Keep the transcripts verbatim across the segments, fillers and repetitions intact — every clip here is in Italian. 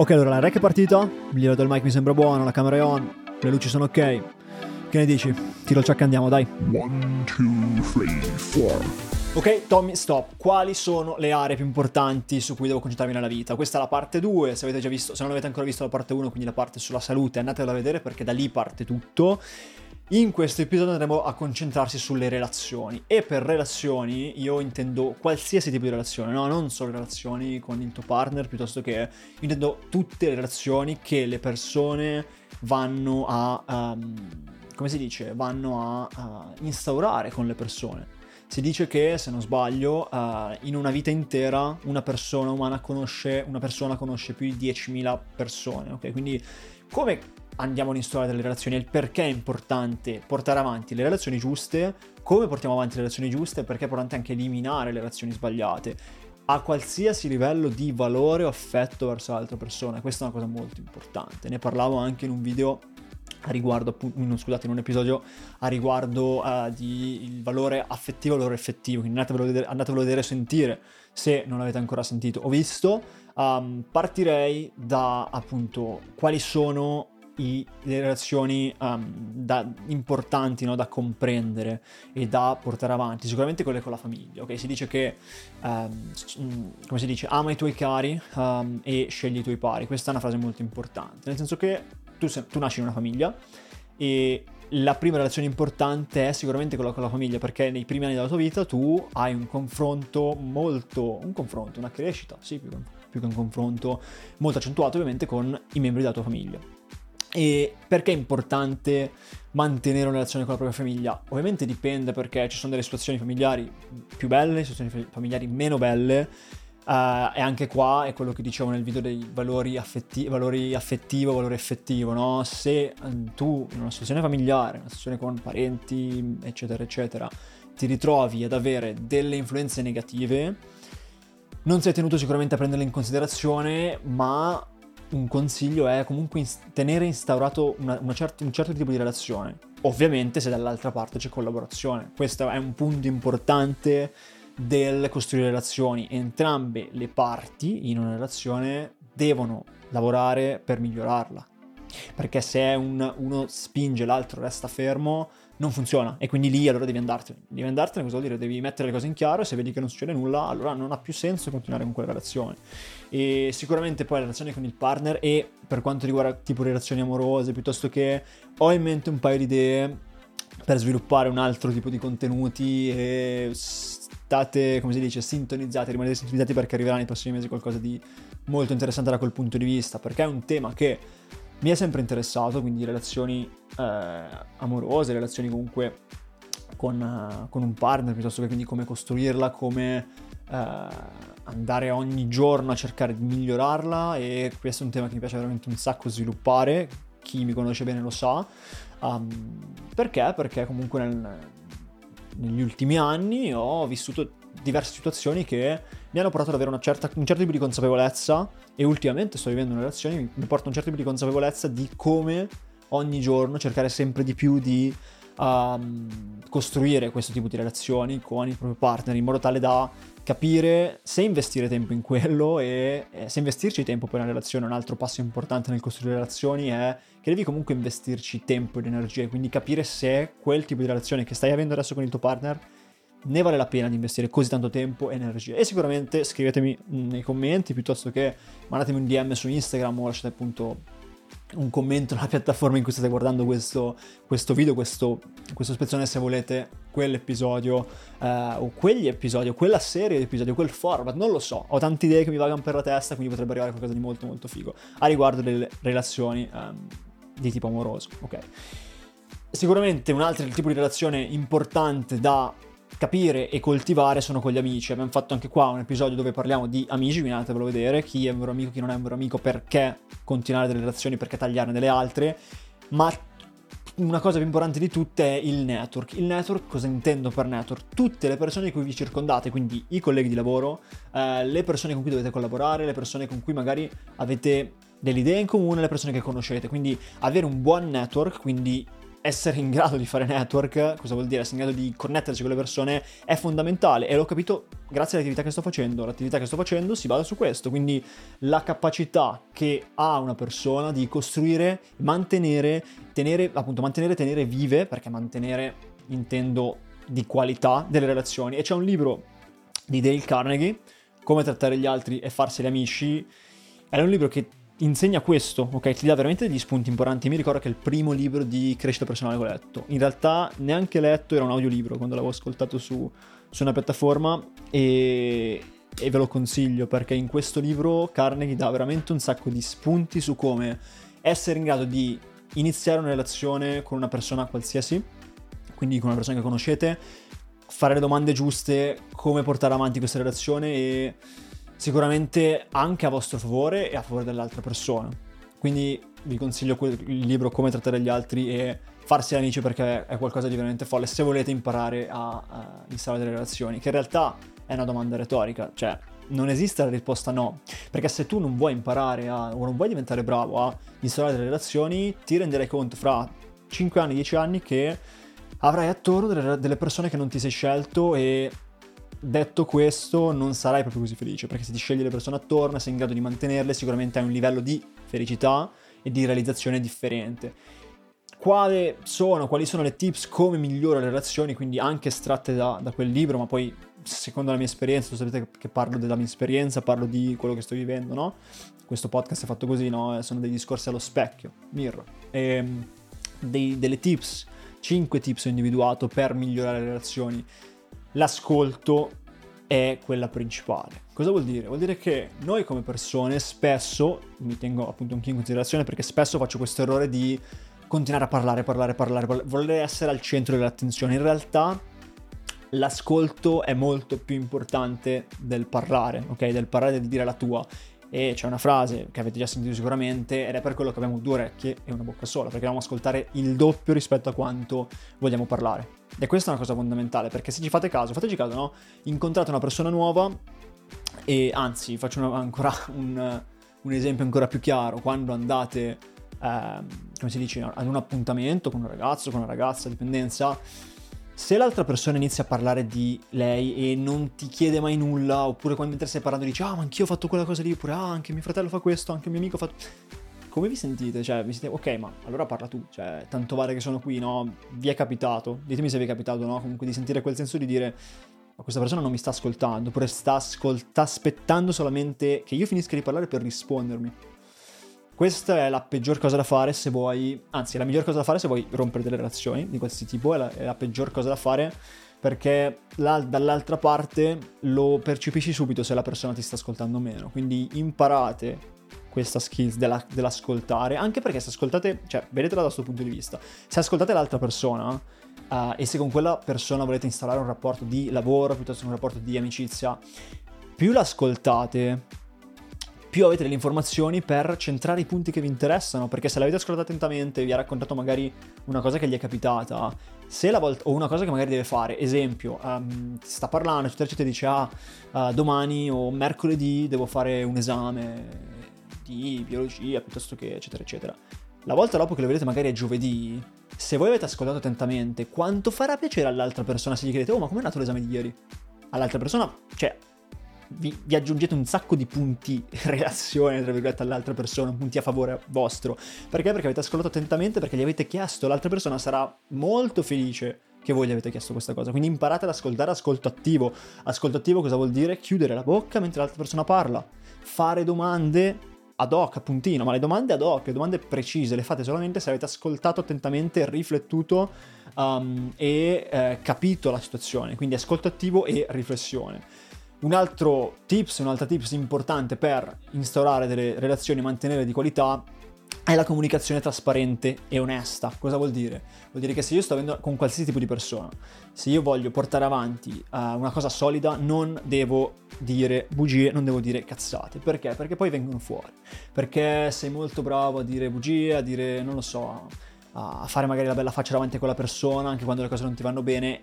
Ok, allora la rec è partita, glielo del mic mi sembra buono, la camera è on, le luci sono ok. Che ne dici? Tiro il ciak e andiamo, dai. one, two, three, four Ok, Tommy, stop. Quali sono le aree più importanti su cui devo concentrarmi nella vita? Questa è la parte due, se avete già visto, se non avete ancora visto la parte uno, quindi la parte sulla salute, andatela a vedere perché da lì parte tutto. In questo episodio andremo a concentrarsi sulle relazioni, e per relazioni io intendo qualsiasi tipo di relazione, no? Non solo relazioni con il tuo partner, piuttosto che intendo tutte le relazioni che le persone vanno a, um, come si dice, vanno a, a instaurare con le persone. Si dice che, se non sbaglio, uh, in una vita intera una persona umana conosce, una persona conosce più di diecimila persone, ok? Quindi come andiamo in storia delle relazioni e il perché è importante portare avanti le relazioni giuste, come portiamo avanti le relazioni giuste, perché è importante anche eliminare le relazioni sbagliate a qualsiasi livello di valore o affetto verso l'altra persona. Questa è una cosa molto importante, ne parlavo anche in un video a riguardo, appunto, scusate, in un episodio a riguardo uh, di il valore affettivo e valore effettivo, quindi andatevelo a vedere, andatevelo a vedere e sentire se non l'avete ancora sentito o visto. Um, partirei da, appunto, quali sono i, le relazioni um, da, importanti, no, da comprendere e da portare avanti, sicuramente quelle con la famiglia, ok? Si dice che, um, come si dice, ama i tuoi cari um, e scegli i tuoi pari. Questa è una frase molto importante, nel senso che Tu, se, tu nasci in una famiglia e la prima relazione importante è sicuramente quella con la famiglia, perché nei primi anni della tua vita tu hai un confronto molto, un confronto, una crescita, sì, più, più che un confronto molto accentuato ovviamente con i membri della tua famiglia. E perché è importante mantenere una relazione con la propria famiglia? Ovviamente dipende, perché ci sono delle situazioni familiari più belle, situazioni familiari meno belle. Uh, e anche qua è quello che dicevo nel video dei valori, affetti- valori affettivo, valore effettivo, no? Se tu in una situazione familiare, in una situazione con parenti, eccetera, eccetera, ti ritrovi ad avere delle influenze negative, non sei tenuto sicuramente a prenderle in considerazione, ma un consiglio è comunque ins- tenere instaurato una, una cert- un certo tipo di relazione. Ovviamente se dall'altra parte c'è collaborazione. Questo è un punto importante del costruire relazioni. Entrambe le parti in una relazione devono lavorare per migliorarla, perché se un, uno spinge, l'altro resta fermo, non funziona, e quindi lì allora devi andartene. Devi andartene, cosa vuol dire? Devi mettere le cose in chiaro, e se vedi che non succede nulla, allora non ha più senso continuare con quella relazione. E sicuramente poi la relazione con il partner, e per quanto riguarda tipo relazioni amorose, piuttosto che ho in mente un paio di idee per sviluppare un altro tipo di contenuti, e state, come si dice, sintonizzati, rimanete sintonizzati, perché arriverà nei prossimi mesi qualcosa di molto interessante da quel punto di vista, perché è un tema che mi è sempre interessato, quindi relazioni eh, amorose, relazioni comunque con, uh, con un partner, piuttosto che quindi come costruirla, come uh, andare ogni giorno a cercare di migliorarla, e questo è un tema che mi piace veramente un sacco sviluppare, chi mi conosce bene lo sa. Um, perché? Perché comunque nel, negli ultimi anni ho vissuto diverse situazioni che mi hanno portato ad avere una certa, un certo tipo di consapevolezza, e ultimamente sto vivendo una relazione che mi porta un certo tipo di consapevolezza di come ogni giorno cercare sempre di più di um, costruire questo tipo di relazioni con il proprio partner, in modo tale da capire se investire tempo in quello, e, e se investirci tempo poi in una relazione. Un altro passo importante nel costruire relazioni è che devi comunque investirci tempo ed energia, e quindi capire se quel tipo di relazione che stai avendo adesso con il tuo partner ne vale la pena di investire così tanto tempo e energia. E sicuramente scrivetemi nei commenti, piuttosto che mandatemi un D M su Instagram, o lasciate appunto un commento alla piattaforma in cui state guardando questo, questo video, questo, questo spezzone, se volete quell'episodio eh, o quegli episodi, o quella serie di episodi, o quel format, non lo so, ho tante idee che mi vagano per la testa, quindi potrebbe arrivare qualcosa di molto molto figo a riguardo delle relazioni um, di tipo amoroso, ok? Sicuramente un altro tipo di relazione importante da capire e coltivare sono con gli amici. Abbiamo fatto anche qua un episodio dove parliamo di amici, quindi andatevelo a vedere, chi è un vero amico, chi non è un vero amico, perché continuare delle relazioni, perché tagliarne delle altre. Ma una cosa più importante di tutte è il network. Il network, cosa intendo per network? Tutte le persone di cui vi circondate, quindi i colleghi di lavoro, eh, le persone con cui dovete collaborare, le persone con cui magari avete delle idee in comune, le persone che conoscete. Quindi avere un buon network, quindi essere in grado di fare network, cosa vuol dire? Essere in grado di connettersi con le persone è fondamentale, e l'ho capito grazie all'attività che sto facendo. L'attività che sto facendo si basa su questo, quindi la capacità che ha una persona di costruire, mantenere, tenere, appunto mantenere, tenere vive, perché mantenere intendo di qualità delle relazioni. E c'è un libro di Dale Carnegie, Come trattare gli altri e farseli amici, è un libro che insegna questo, ok? Ti dà veramente degli spunti importanti. Mi ricordo che il primo libro di crescita personale che ho letto, in realtà neanche letto, era un audiolibro quando l'avevo ascoltato su, su una piattaforma, e, e ve lo consiglio, perché in questo libro Carnegie dà veramente un sacco di spunti su come essere in grado di iniziare una relazione con una persona qualsiasi, quindi con una persona che conoscete, fare le domande giuste, come portare avanti questa relazione, e sicuramente anche a vostro favore e a favore dell'altra persona. Quindi vi consiglio il libro Come trattare gli altri e farsi amici, perché è qualcosa di veramente folle se volete imparare a, a instaurare delle relazioni, che in realtà è una domanda retorica, cioè non esiste la risposta no, perché se tu non vuoi imparare a, o non vuoi diventare bravo a instaurare delle relazioni, ti renderai conto fra cinque anni, dieci anni che avrai attorno delle, delle persone che non ti sei scelto, e detto questo non sarai proprio così felice, perché se ti scegli le persone attorno, sei in grado di mantenerle, sicuramente hai un livello di felicità e di realizzazione differente. Quali sono, quali sono le tips come migliorare le relazioni, quindi anche estratte da, da quel libro, ma poi secondo la mia esperienza, sapete che parlo della mia esperienza, parlo di quello che sto vivendo, no? Questo podcast è fatto così, no? Sono dei discorsi allo specchio, mirror, e dei, delle tips, cinque tips ho individuato per migliorare le relazioni. L'ascolto è quella principale. Cosa vuol dire? Vuol dire che noi come persone spesso, mi tengo appunto anche in considerazione perché spesso faccio questo errore di continuare a parlare, parlare, parlare, parlare, voler essere al centro dell'attenzione. In realtà l'ascolto è molto più importante del parlare, ok? Del parlare, del dire la tua. E c'è una frase che avete già sentito sicuramente, ed è per quello che abbiamo due orecchie e una bocca sola, perché dobbiamo ascoltare il doppio rispetto a quanto vogliamo parlare. E questa è una cosa fondamentale, perché se ci fate caso, fateci caso, no? Incontrate una persona nuova, e anzi faccio una, ancora un, un esempio ancora più chiaro, quando andate, eh, come si dice, ad un appuntamento con un ragazzo, con una ragazza, dipendenza, se l'altra persona inizia a parlare di lei e non ti chiede mai nulla, oppure quando mentre stai parlando dici ah, ma anch'io ho fatto quella cosa lì, oppure ah, anche mio fratello fa questo, anche mio amico fa... Come vi sentite? Cioè, vi sentite, ok, ma allora parla tu, cioè, tanto vale che sono qui, no? Vi è capitato, ditemi se vi è capitato, no? Comunque di sentire quel senso di dire ma questa persona non mi sta ascoltando, oppure sta, ascol- sta aspettando solamente che io finisca di parlare per rispondermi. Questa è la peggior cosa da fare se vuoi, anzi è la miglior cosa da fare se vuoi rompere delle relazioni di qualsiasi tipo, è la, è la peggior cosa da fare, perché la, dall'altra parte lo percepisci subito se la persona ti sta ascoltando o meno. Quindi imparate questa skills della, dell'ascoltare, anche perché se ascoltate, cioè vedetela da questo punto di vista, se ascoltate l'altra persona uh, e se con quella persona volete installare un rapporto di lavoro piuttosto che un rapporto di amicizia, più l'ascoltate, più avete delle informazioni per centrare i punti che vi interessano, perché se l'avete ascoltata attentamente, vi ha raccontato magari una cosa che gli è capitata, se la volta, o una cosa che magari deve fare, esempio, um, sta parlando, eccetera, eccetera, dice ah, uh, domani o mercoledì devo fare un esame di biologia, piuttosto che eccetera, eccetera. La volta dopo che lo vedete magari è giovedì, se voi avete ascoltato attentamente, quanto farà piacere all'altra persona se gli chiedete oh, ma com'è andato l'esame di ieri? All'altra persona, cioè... Vi, vi aggiungete un sacco di punti relazione, tra virgolette, all'altra persona, punti a favore vostro. Perché? Perché avete ascoltato attentamente, perché gli avete chiesto, l'altra persona sarà molto felice che voi gli avete chiesto questa cosa. Quindi imparate ad ascoltare ascolto attivo. Ascolto attivo cosa vuol dire? Chiudere la bocca mentre l'altra persona parla. Fare domande ad hoc, a puntino, ma le domande ad hoc, le domande precise, le fate solamente se avete ascoltato attentamente, riflettuto um, e eh, capito la situazione. Quindi ascolto attivo e riflessione. Un altro tips, un'altra tips importante per instaurare delle relazioni e mantenere di qualità è la comunicazione trasparente e onesta. Cosa vuol dire? Vuol dire che se io sto avendo con qualsiasi tipo di persona, se io voglio portare avanti uh, una cosa solida, non devo dire bugie, non devo dire cazzate. Perché? Perché poi vengono fuori. Perché sei molto bravo a dire bugie, a dire, non lo so, a fare magari la bella faccia davanti a quella persona, anche quando le cose non ti vanno bene.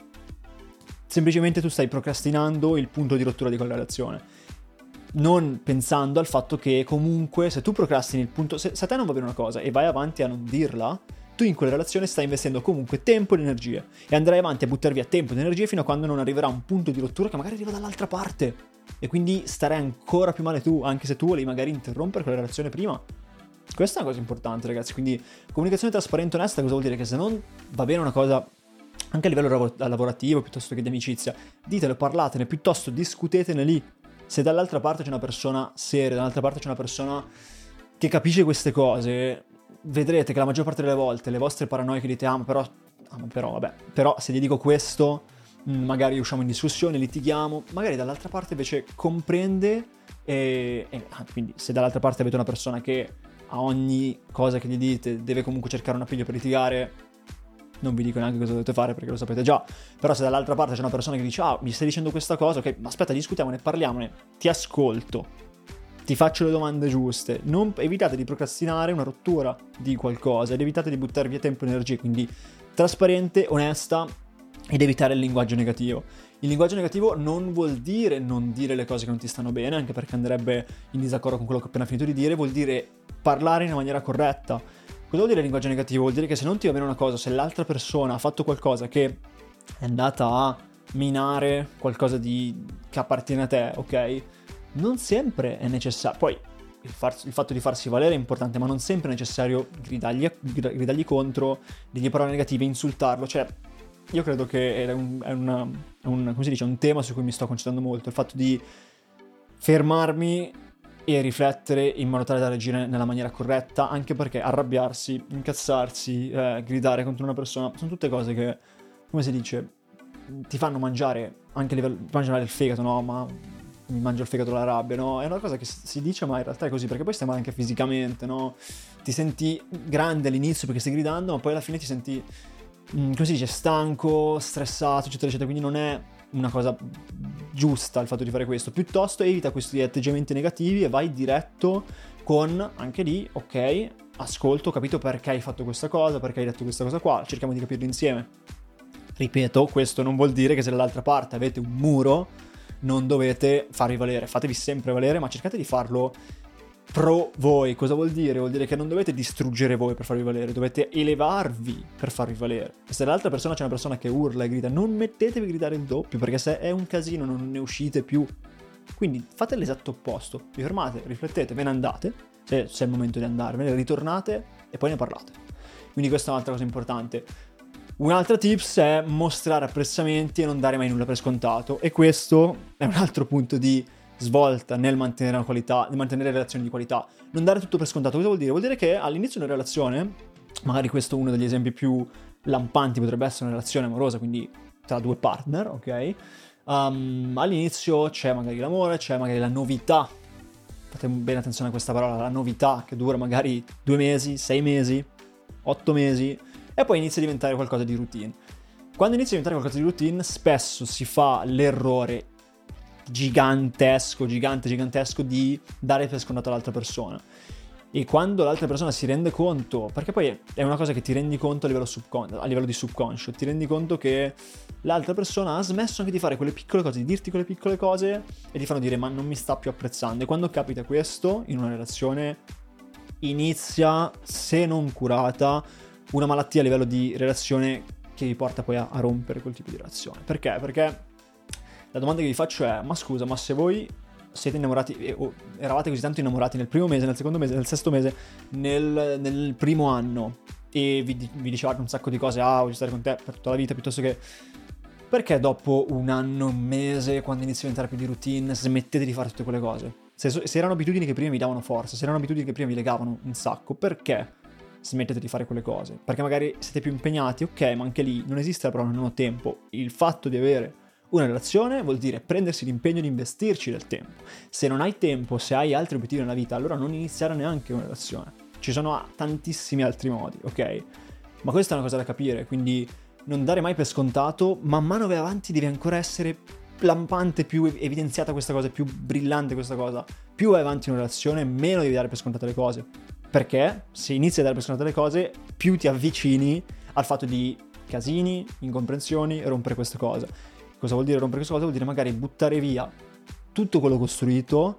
Semplicemente tu stai procrastinando il punto di rottura di quella relazione, non pensando al fatto che comunque se tu procrastini il punto, se, se a te non va bene una cosa e vai avanti a non dirla, tu in quella relazione stai investendo comunque tempo ed energie e andrai avanti a buttare via tempo ed energie fino a quando non arriverà un punto di rottura che magari arriva dall'altra parte e quindi starai ancora più male tu, anche se tu volevi magari interrompere quella relazione prima. Questa è una cosa importante, ragazzi, quindi comunicazione trasparente e onesta cosa vuol dire? Che se non va bene una cosa anche a livello lavorativo piuttosto che di amicizia, ditelo, parlatene, piuttosto discutetene lì. Se dall'altra parte c'è una persona seria, dall'altra parte c'è una persona che capisce queste cose, vedrete che la maggior parte delle volte le vostre paranoie che dite ah ma però, ah, ma però vabbè, però se gli dico questo magari usciamo in discussione, litighiamo, magari dall'altra parte invece comprende e, e ah, quindi se dall'altra parte avete una persona che a ogni cosa che gli dite deve comunque cercare un appiglio per litigare, non vi dico neanche cosa dovete fare perché lo sapete già, però se dall'altra parte c'è una persona che dice ah mi stai dicendo questa cosa, ok ma aspetta discutiamone, parliamone, ti ascolto, ti faccio le domande giuste, non, evitate di procrastinare una rottura di qualcosa ed evitate di buttare via tempo e energie, quindi trasparente, onesta ed evitare il linguaggio negativo. Il linguaggio negativo non vuol dire non dire le cose che non ti stanno bene, anche perché andrebbe in disaccordo con quello che ho appena finito di dire, vuol dire parlare in una maniera corretta. Cosa vuol dire linguaggio negativo? Vuol dire che se non ti va bene una cosa, se l'altra persona ha fatto qualcosa che è andata a minare qualcosa di che appartiene a te, ok? Non sempre è necessario, poi il, far, il fatto di farsi valere è importante, ma non sempre è necessario gridargli, gridargli contro, dirgli parole negative, insultarlo, cioè io credo che è un, è una, è un, come si dice, un tema su cui mi sto concentrando molto, il fatto di fermarmi e riflettere in modo tale da reagire nella maniera corretta, anche perché arrabbiarsi, incazzarsi, eh, gridare contro una persona, sono tutte cose che, come si dice, ti fanno mangiare, anche a livello, mangiare il fegato, no? Ma mi mangio il fegato la rabbia, no? È una cosa che si dice ma in realtà è così, perché poi stai male anche fisicamente, no? Ti senti grande all'inizio perché stai gridando, ma poi alla fine ti senti, come si dice, stanco, stressato, eccetera, eccetera, quindi non è una cosa giusta il fatto di fare questo. Piuttosto evita questi atteggiamenti negativi e vai diretto con, anche lì, ok, ascolto, ho capito perché hai fatto questa cosa, perché hai detto questa cosa qua, cerchiamo di capirlo insieme. Ripeto, questo non vuol dire che se dall'altra parte avete un muro non dovete farvi valere, fatevi sempre valere, ma cercate di farlo pro voi. Cosa vuol dire? Vuol dire che non dovete distruggere voi per farvi valere, dovete elevarvi per farvi valere. E se dall'altra persona c'è una persona che urla e grida, non mettetevi a gridare il doppio, perché se è un casino non ne uscite più. Quindi fate l'esatto opposto, vi fermate, riflettete, ve ne andate, se, se è il momento di andarvene, ritornate e poi ne parlate. Quindi questa è un'altra cosa importante. Un'altra tips è mostrare apprezzamenti e non dare mai nulla per scontato, e questo è un altro punto di svolta nel mantenere una qualità, nel mantenere relazioni di qualità. Non dare tutto per scontato, cosa vuol dire? Vuol dire che all'inizio di una relazione, magari questo è uno degli esempi più lampanti, potrebbe essere una relazione amorosa, quindi tra due partner, ok? Um, all'inizio c'è magari l'amore, c'è magari la novità, fate bene attenzione a questa parola, la novità che dura magari due mesi, sei mesi, otto mesi, e poi inizia a diventare qualcosa di routine. Quando inizia a diventare qualcosa di routine, spesso si fa l'errore gigantesco, gigante, gigantesco di dare per scontato all'altra persona, e quando l'altra persona si rende conto, perché poi è una cosa che ti rendi conto a livello, subcon- a livello di subconscio, ti rendi conto che l'altra persona ha smesso anche di fare quelle piccole cose, di dirti quelle piccole cose e ti fanno dire ma non mi sta più apprezzando, e quando capita questo in una relazione inizia, se non curata, una malattia a livello di relazione che vi porta poi a, a rompere quel tipo di relazione. Perché? Perché la domanda che vi faccio è, ma scusa, ma se voi siete innamorati, o eravate così tanto innamorati nel primo mese, nel secondo mese, nel sesto mese, nel, nel primo anno, e vi, vi dicevate un sacco di cose, ah, voglio stare con te per tutta la vita, piuttosto che, perché dopo un anno, un mese, quando inizia a diventare più di routine, smettete di fare tutte quelle cose? Se, se erano abitudini che prima vi davano forza, se erano abitudini che prima vi legavano un sacco, perché smettete di fare quelle cose? Perché magari siete più impegnati, ok, ma anche lì non esiste la parola non ho tempo. Il fatto di avere una relazione vuol dire prendersi l'impegno di investirci del tempo. Se non hai tempo, se hai altri obiettivi nella vita, allora non iniziare neanche una relazione. Ci sono tantissimi altri modi, ok? Ma questa è una cosa da capire, quindi non dare mai per scontato, man mano vai avanti deve ancora essere lampante, più evidenziata questa cosa, più brillante questa cosa. Più vai avanti in una relazione, meno devi dare per scontate le cose. Perché se inizi a dare per scontate le cose, più ti avvicini al fatto di casini, incomprensioni e rompere questa cosa. Cosa vuol dire rompere questa cosa? Vuol dire magari buttare via tutto quello costruito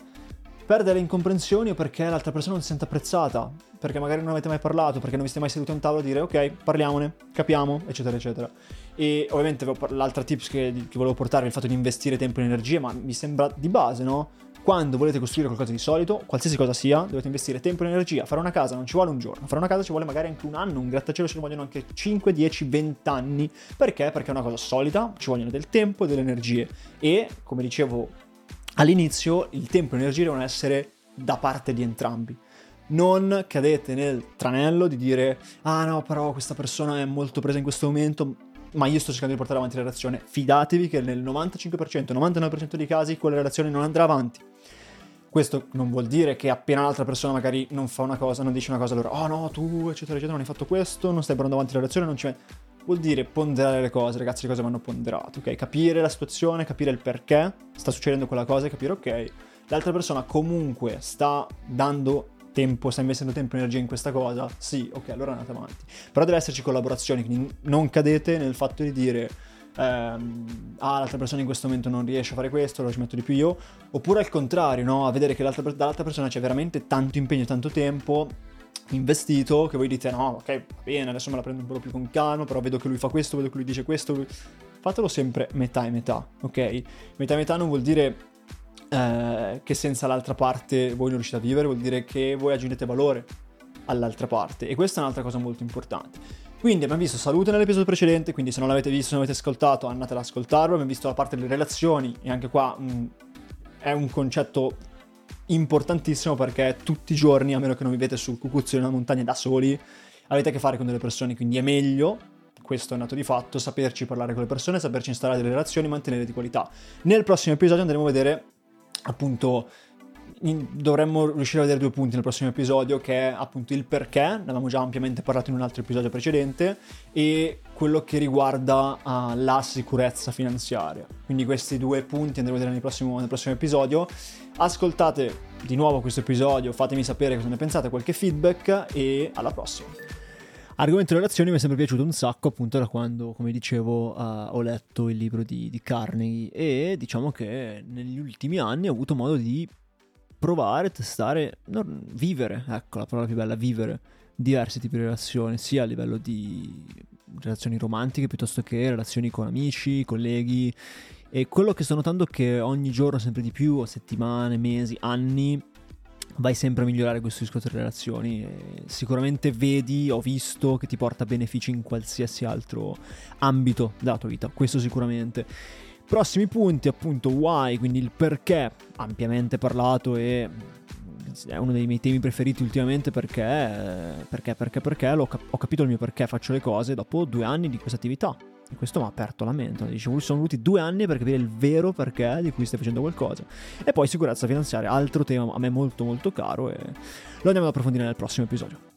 per delle incomprensioni o perché l'altra persona non si sente apprezzata, perché magari non avete mai parlato, perché non vi siete mai seduti a un tavolo a dire ok, parliamone, capiamo, eccetera, eccetera. E ovviamente l'altra tips che, che volevo portare è il fatto di investire tempo e energie, ma mi sembra di base, no? Quando volete costruire qualcosa di solito, qualsiasi cosa sia, dovete investire tempo e energia. Fare una casa non ci vuole un giorno, fare una casa ci vuole magari anche un anno, un grattacielo ci vogliono anche cinque, dieci, venti anni. Perché? Perché è una cosa solida, ci vogliono del tempo e delle energie. E, come dicevo all'inizio, il tempo e l'energia devono essere da parte di entrambi. Non cadete nel tranello di dire «Ah no, però questa persona è molto presa in questo momento», ma io sto cercando di portare avanti la relazione. Fidatevi che nel novantacinque per cento, novantanove per cento dei casi quella relazione non andrà avanti. Questo non vuol dire che appena l'altra persona magari non fa una cosa, non dice una cosa, allora «Oh no, tu, eccetera, eccetera, non hai fatto questo, non stai portando avanti la relazione, non ci metti». Vuol dire ponderare le cose, ragazzi, le cose vanno ponderate, ok? Capire la situazione, capire il perché sta succedendo quella cosa e capire, ok, l'altra persona comunque sta dando tempo, sta investendo tempo e energia in questa cosa, sì, ok, allora andate avanti. Però deve esserci collaborazione, quindi non cadete nel fatto di dire ehm, ah, l'altra persona in questo momento non riesce a fare questo, allora ci metto di più io, oppure al contrario, no? A vedere che l'altra, dall'altra persona c'è veramente tanto impegno, tanto tempo investito, che voi dite no, ok, va bene, adesso me la prendo un po' più con calma, però vedo che lui fa questo, vedo che lui dice questo, lui... fatelo sempre metà e metà, ok? Metà e metà non vuol dire eh, che senza l'altra parte voi non riuscite a vivere, vuol dire che voi aggiungete valore all'altra parte, e questa è un'altra cosa molto importante. Quindi abbiamo visto salute nell'episodio precedente, quindi se non l'avete visto, se non avete ascoltato, andate ad ascoltarlo. Abbiamo visto la parte delle relazioni, e anche qua mh, è un concetto importantissimo, perché tutti i giorni, a meno che non vivete sul cucuzzolo in una montagna da soli, avete a che fare con delle persone, quindi è meglio, questo è nato di fatto, saperci parlare con le persone, saperci installare delle relazioni, mantenere di qualità. Nel prossimo episodio andremo a vedere, appunto, in, dovremmo riuscire a vedere due punti nel prossimo episodio, che è appunto il perché, ne avevamo già ampiamente parlato in un altro episodio precedente, e quello che riguarda uh, la sicurezza finanziaria. Quindi questi due punti andremo a vedere nel prossimo, nel prossimo episodio. Ascoltate di nuovo questo episodio, fatemi sapere cosa ne pensate, qualche feedback, e alla prossima. Argomento relazioni mi è sempre piaciuto un sacco, appunto da quando, come dicevo, uh, ho letto il libro di, di Carnegie, e diciamo che negli ultimi anni ho avuto modo di provare, testare, non, vivere, ecco la parola più bella, vivere diversi tipi di relazioni, sia a livello di relazioni romantiche piuttosto che relazioni con amici, colleghi. E quello che sto notando è che ogni giorno sempre di più, o settimane, mesi, anni, vai sempre a migliorare questo discorso di relazioni, e sicuramente vedi, ho visto che ti porta benefici in qualsiasi altro ambito della tua vita, questo sicuramente. Prossimi punti, appunto, why, quindi il perché, ampiamente parlato, e è uno dei miei temi preferiti ultimamente, perché perché perché perché l'ho cap- ho capito il mio perché faccio le cose dopo due anni di questa attività, e questo mi ha aperto la mente, dicevo, sono voluti due anni per capire il vero perché di cui stai facendo qualcosa. E poi sicurezza finanziaria, altro tema a me molto molto caro, e lo andiamo ad approfondire nel prossimo episodio.